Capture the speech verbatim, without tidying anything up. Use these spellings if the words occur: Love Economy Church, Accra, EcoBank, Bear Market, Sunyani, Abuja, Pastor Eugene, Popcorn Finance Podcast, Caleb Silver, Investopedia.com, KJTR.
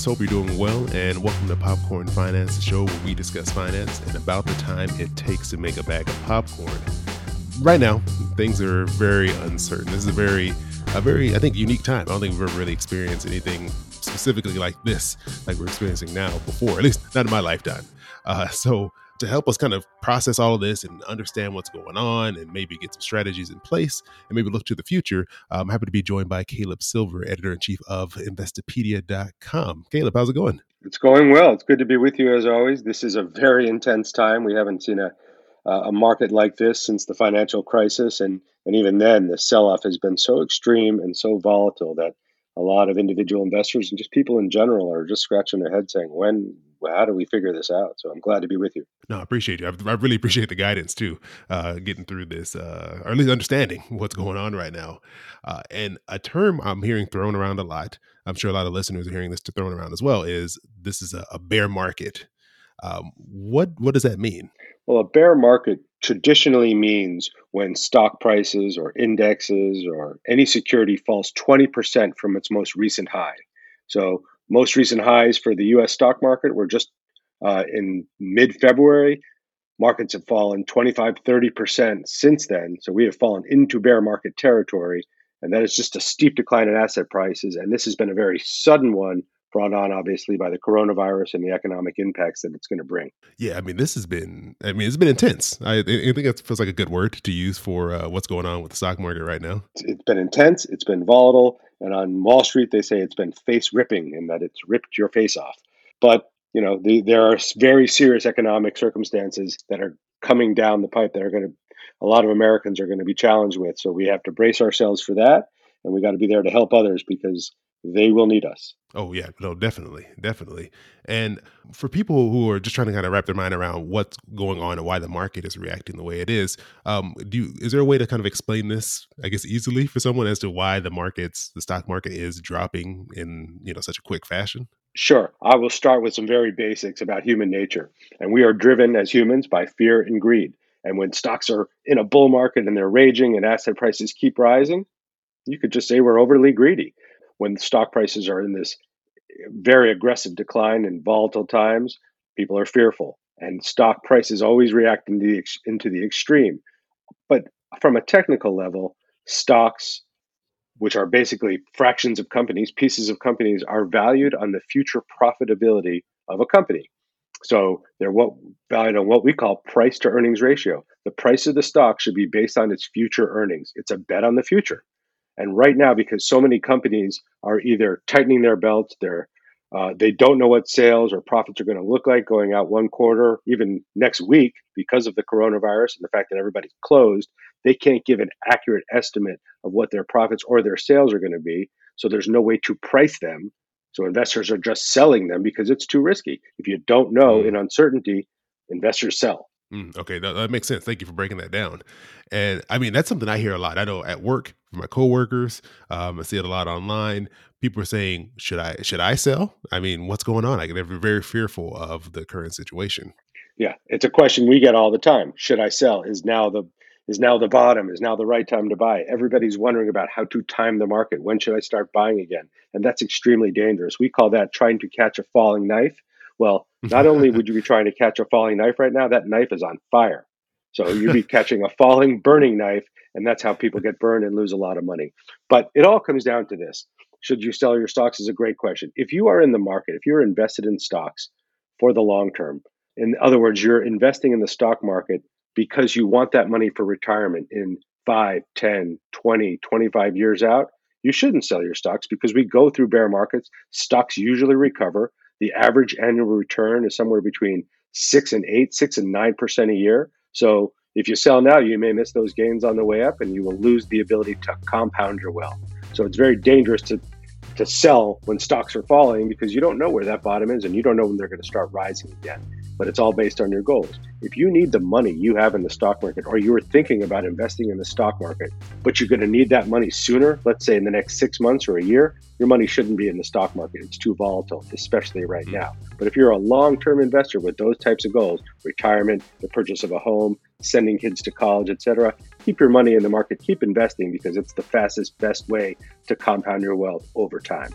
Markets. Hope you're doing well, and welcome to Popcorn Finance, the show where we discuss finance and about the time it takes to make a bag of popcorn. Right now, things are very uncertain. This is a very, a very, I think, unique time. I don't think we've ever really experienced anything specifically like this, like we're experiencing now before, at least not in my lifetime. Uh, so to help us kind of process all of this and understand what's going on and maybe get some strategies in place and maybe look to the future, I'm happy to be joined by Caleb Silver, editor-in-chief of Investopedia dot com. Caleb, how's it going? It's going well. It's good to be with you as always. This is a very intense time. We haven't seen a a market like this since the financial crisis. And, and even then, the sell-off has been so extreme and so volatile that a lot of individual investors and just people in general are just scratching their head saying, when Well, how do we figure this out? So I'm glad to be with you. No, I appreciate you. I, I really appreciate the guidance too, uh, getting through this, uh, or at least understanding what's going on right now. Uh, and a term I'm hearing thrown around a lot, I'm sure a lot of listeners are hearing this thrown around as well, is this is a, a bear market. Um, what what does that mean? Well, a bear market traditionally means when stock prices or indexes or any security falls twenty percent from its most recent high. So most recent highs for the U S stock market were just uh, in mid-February. Markets have fallen twenty-five, thirty percent since then. So we have fallen into bear market territory. And that is just a steep decline in asset prices. And this has been a very sudden one, brought on obviously by the coronavirus and the economic impacts that it's going to bring. Yeah, I mean, this has been, I mean, it's been intense. I, I think that feels like a good word to use for uh, what's going on with the stock market right now. It's been intense. It's been volatile. And on Wall Street, they say it's been face ripping and that it's ripped your face off. But, you know, the, there are very serious economic circumstances that are coming down the pipe that are going to, a lot of Americans are going to be challenged with. So we have to brace ourselves for that. And we got to be there to help others because they will need us. Oh, yeah. No, definitely. Definitely. And for people who are just trying to kind of wrap their mind around what's going on and why the market is reacting the way it is, um, do you, is there a way to kind of explain this, I guess, easily for someone as to why the markets, the stock market is dropping in, you know, such a quick fashion? Sure. I will start with some very basics about human nature. And we are driven as humans by fear and greed. And when stocks are in a bull market and they're raging and asset prices keep rising, you could just say we're overly greedy. When stock prices are in this very aggressive decline in volatile times, people are fearful, and stock prices always react into the, ex- into the extreme. But from a technical level, stocks, which are basically fractions of companies, pieces of companies, are valued on the future profitability of a company. So they're what, valued on what we call price to earnings ratio. The price of the stock should be based on its future earnings. It's a bet on the future. And right now, because so many companies are either tightening their belts, they're, uh, they don't know what sales or profits are going to look like going out one quarter, even next week, because of the coronavirus and the fact that everybody's closed, they can't give an accurate estimate of what their profits or their sales are going to be. So there's no way to price them. So investors are just selling them because it's too risky. If you don't know in uncertainty, investors sell. Mm, okay, that, that makes sense. Thank you for breaking that down. And I mean, that's something I hear a lot. I know at work, from my coworkers, um, I see it a lot online. People are saying, "Should I? Should I sell? I mean, what's going on?" I get very fearful of the current situation. Yeah, it's a question we get all the time. Should I sell? Is now the is now the bottom? Is now the right time to buy? Everybody's wondering about how to time the market. When should I start buying again? And that's extremely dangerous. We call that trying to catch a falling knife. Well, not only would you be trying to catch a falling knife right now, that knife is on fire. So you'd be catching a falling, burning knife, and that's how people get burned and lose a lot of money. But it all comes down to this. Should you sell your stocks is a great question. If you are in the market, if you're invested in stocks for the long term, in other words, you're investing in the stock market because you want that money for retirement in five, ten, twenty, twenty-five years out, you shouldn't sell your stocks because we go through bear markets. Stocks usually recover. The average annual return is somewhere between six and eight, six and nine percent a year. So if you sell now, you may miss those gains on the way up and you will lose the ability to compound your wealth. So it's very dangerous to, to sell when stocks are falling because you don't know where that bottom is and you don't know when they're going to start rising again. But it's all based on your goals. If you need the money you have in the stock market or you were thinking about investing in the stock market, but you're going to need that money sooner, let's say in the next six months or a year, your money shouldn't be in the stock market. It's too volatile, especially right now. But if you're a long-term investor with those types of goals, retirement, the purchase of a home, sending kids to college, et cetera, keep your money in the market, keep investing because it's the fastest, best way to compound your wealth over time.